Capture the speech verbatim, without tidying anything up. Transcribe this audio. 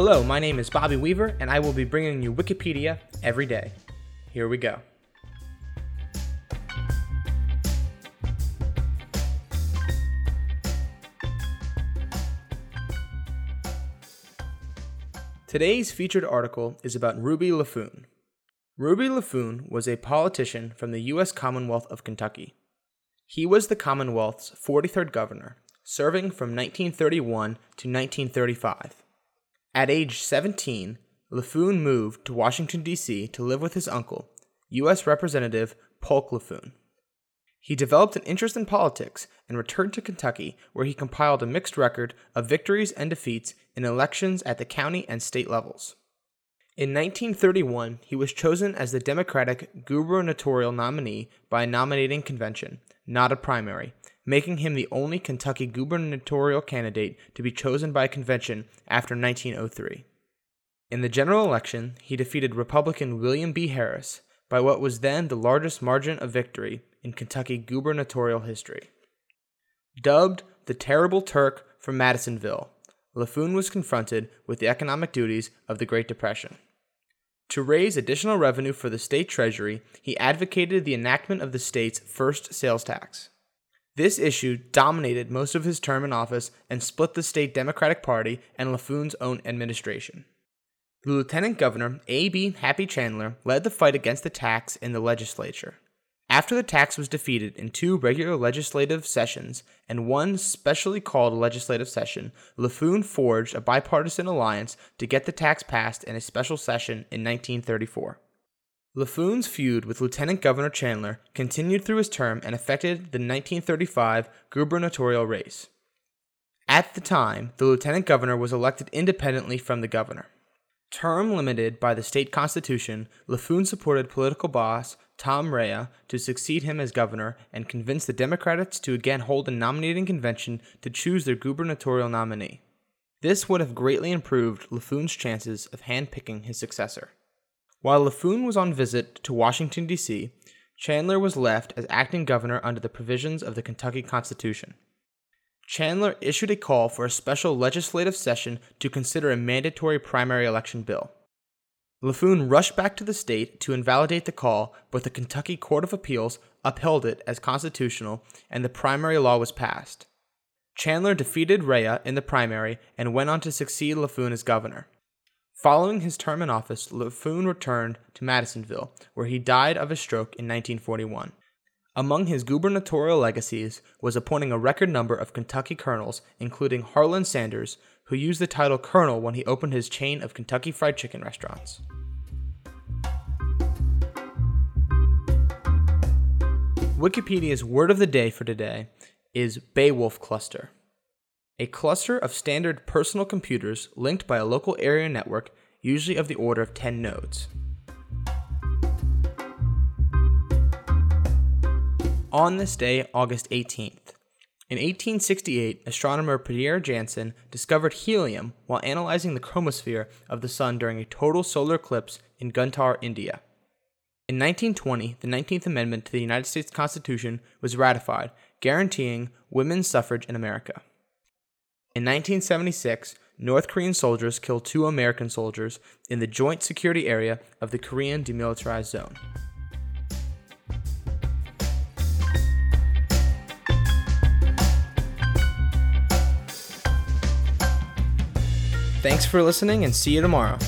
Hello, my name is Bobby Weaver, and I will be bringing you Wikipedia every day. Here we go. Today's featured article is about Ruby Laffoon. Ruby Laffoon was a politician from the U S Commonwealth of Kentucky. He was the Commonwealth's forty-third governor, serving from nineteen thirty-one to nineteen thirty-five. At age seventeen, Laffoon moved to Washington, D C to live with his uncle, U S Representative Polk Laffoon. He developed an interest in politics and returned to Kentucky, where he compiled a mixed record of victories and defeats in elections at the county and state levels. In nineteen thirty-one, he was chosen as the Democratic gubernatorial nominee by a nominating convention, not a primary, making him the only Kentucky gubernatorial candidate to be chosen by a convention after nineteen oh three. In the general election, he defeated Republican William B. Harris by what was then the largest margin of victory in Kentucky gubernatorial history. Dubbed the Terrible Turk from Madisonville, Laffoon was confronted with the economic duties of the Great Depression. To raise additional revenue for the state treasury, he advocated the enactment of the state's first sales tax. This issue dominated most of his term in office and split the state Democratic Party and Laffoon's own administration. The Lieutenant Governor, A B Happy Chandler, led the fight against the tax in the legislature. After the tax was defeated in two regular legislative sessions and one specially called legislative session, Laffoon forged a bipartisan alliance to get the tax passed in a special session in nineteen thirty-four. Laffoon's feud with Lieutenant Governor Chandler continued through his term and affected the nineteen thirty-five gubernatorial race. At the time, the lieutenant governor was elected independently from the governor. Term limited by the state constitution, Laffoon supported political boss Tom Rhea to succeed him as governor and convinced the Democrats to again hold a nominating convention to choose their gubernatorial nominee. This would have greatly improved Laffoon's chances of handpicking his successor. While Laffoon was on visit to Washington, D C, Chandler was left as acting governor under the provisions of the Kentucky Constitution. Chandler issued a call for a special legislative session to consider a mandatory primary election bill. Laffoon rushed back to the state to invalidate the call, but the Kentucky Court of Appeals upheld it as constitutional, and the primary law was passed. Chandler defeated Rhea in the primary and went on to succeed Laffoon as governor. Following his term in office, Laffoon returned to Madisonville, where he died of a stroke in nineteen forty-one. Among his gubernatorial legacies was appointing a record number of Kentucky colonels, including Harlan Sanders, who used the title colonel when he opened his chain of Kentucky Fried Chicken restaurants. Wikipedia's word of the day for today is Beowulf Cluster. A cluster of standard personal computers linked by a local area network, usually of the order of ten nodes. On this day, August eighteenth, in eighteen sixty-eight, astronomer Pierre Janssen discovered helium while analyzing the chromosphere of the sun during a total solar eclipse in Guntur, India. In nineteen twenty, the nineteenth Amendment to the United States Constitution was ratified, guaranteeing women's suffrage in America. In nineteen seventy-six, North Korean soldiers killed two American soldiers in the joint security area of the Korean Demilitarized Zone. Thanks for listening, and see you tomorrow.